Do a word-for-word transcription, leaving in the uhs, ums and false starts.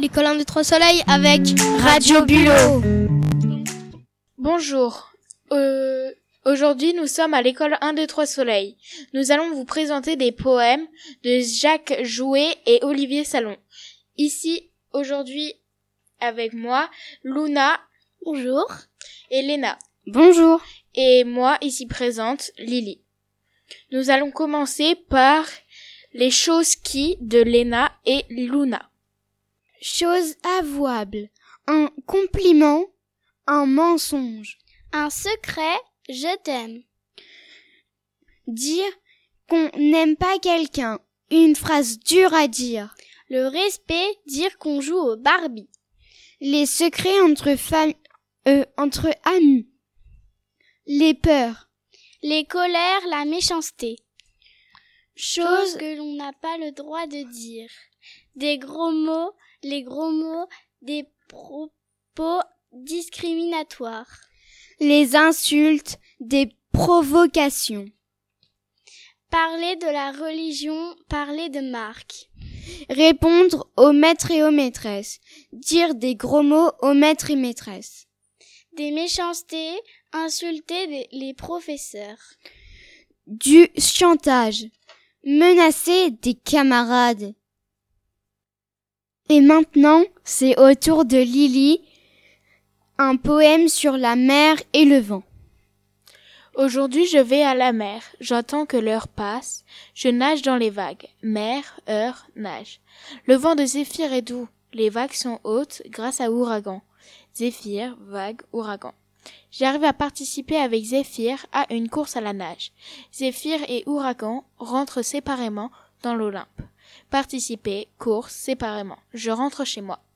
les un deux trois Soleil avec Radio Boulot. Bonjour, euh, aujourd'hui nous sommes à l'école un deux trois Soleil. Nous allons vous présenter des poèmes de Jacques Jouet et Olivier Salon. Ici, aujourd'hui, avec moi, Luna. Bonjour. Et Léna. Bonjour. Et moi, ici présente, Lily. Nous allons commencer par les choses qui de Léna et Luna. Choses avouables. Un compliment. Un mensonge. Un secret. Je t'aime. Dire qu'on n'aime pas quelqu'un. Une phrase dure à dire. Le respect. Dire qu'on joue au Barbie. Les secrets entre fam... euh, entre amis. Les peurs. Les colères. La méchanceté. Choses que l'on n'a pas le droit de dire. Des gros mots, les gros mots, des propos discriminatoires. Les insultes, des provocations. Parler de la religion, parler de marque. Répondre aux maîtres et aux maîtresses. Dire des gros mots aux maîtres et maîtresses. Des méchancetés, insulter les professeurs. Du chantage. Menacer des camarades. Et maintenant, c'est au tour de Lily, un poème sur la mer et le vent. Aujourd'hui, je vais à la mer, j'entends que l'heure passe, je nage dans les vagues, mer, heure, nage. Le vent de Zéphyr est doux, les vagues sont hautes grâce à Ouragan. Zéphyr, vague, ouragan. J'arrive à participer avec Zéphyr à une course à la nage. Zéphyr et Ouragan rentrent séparément dans l'Olympe. Participer, course, séparément. Je rentre chez moi.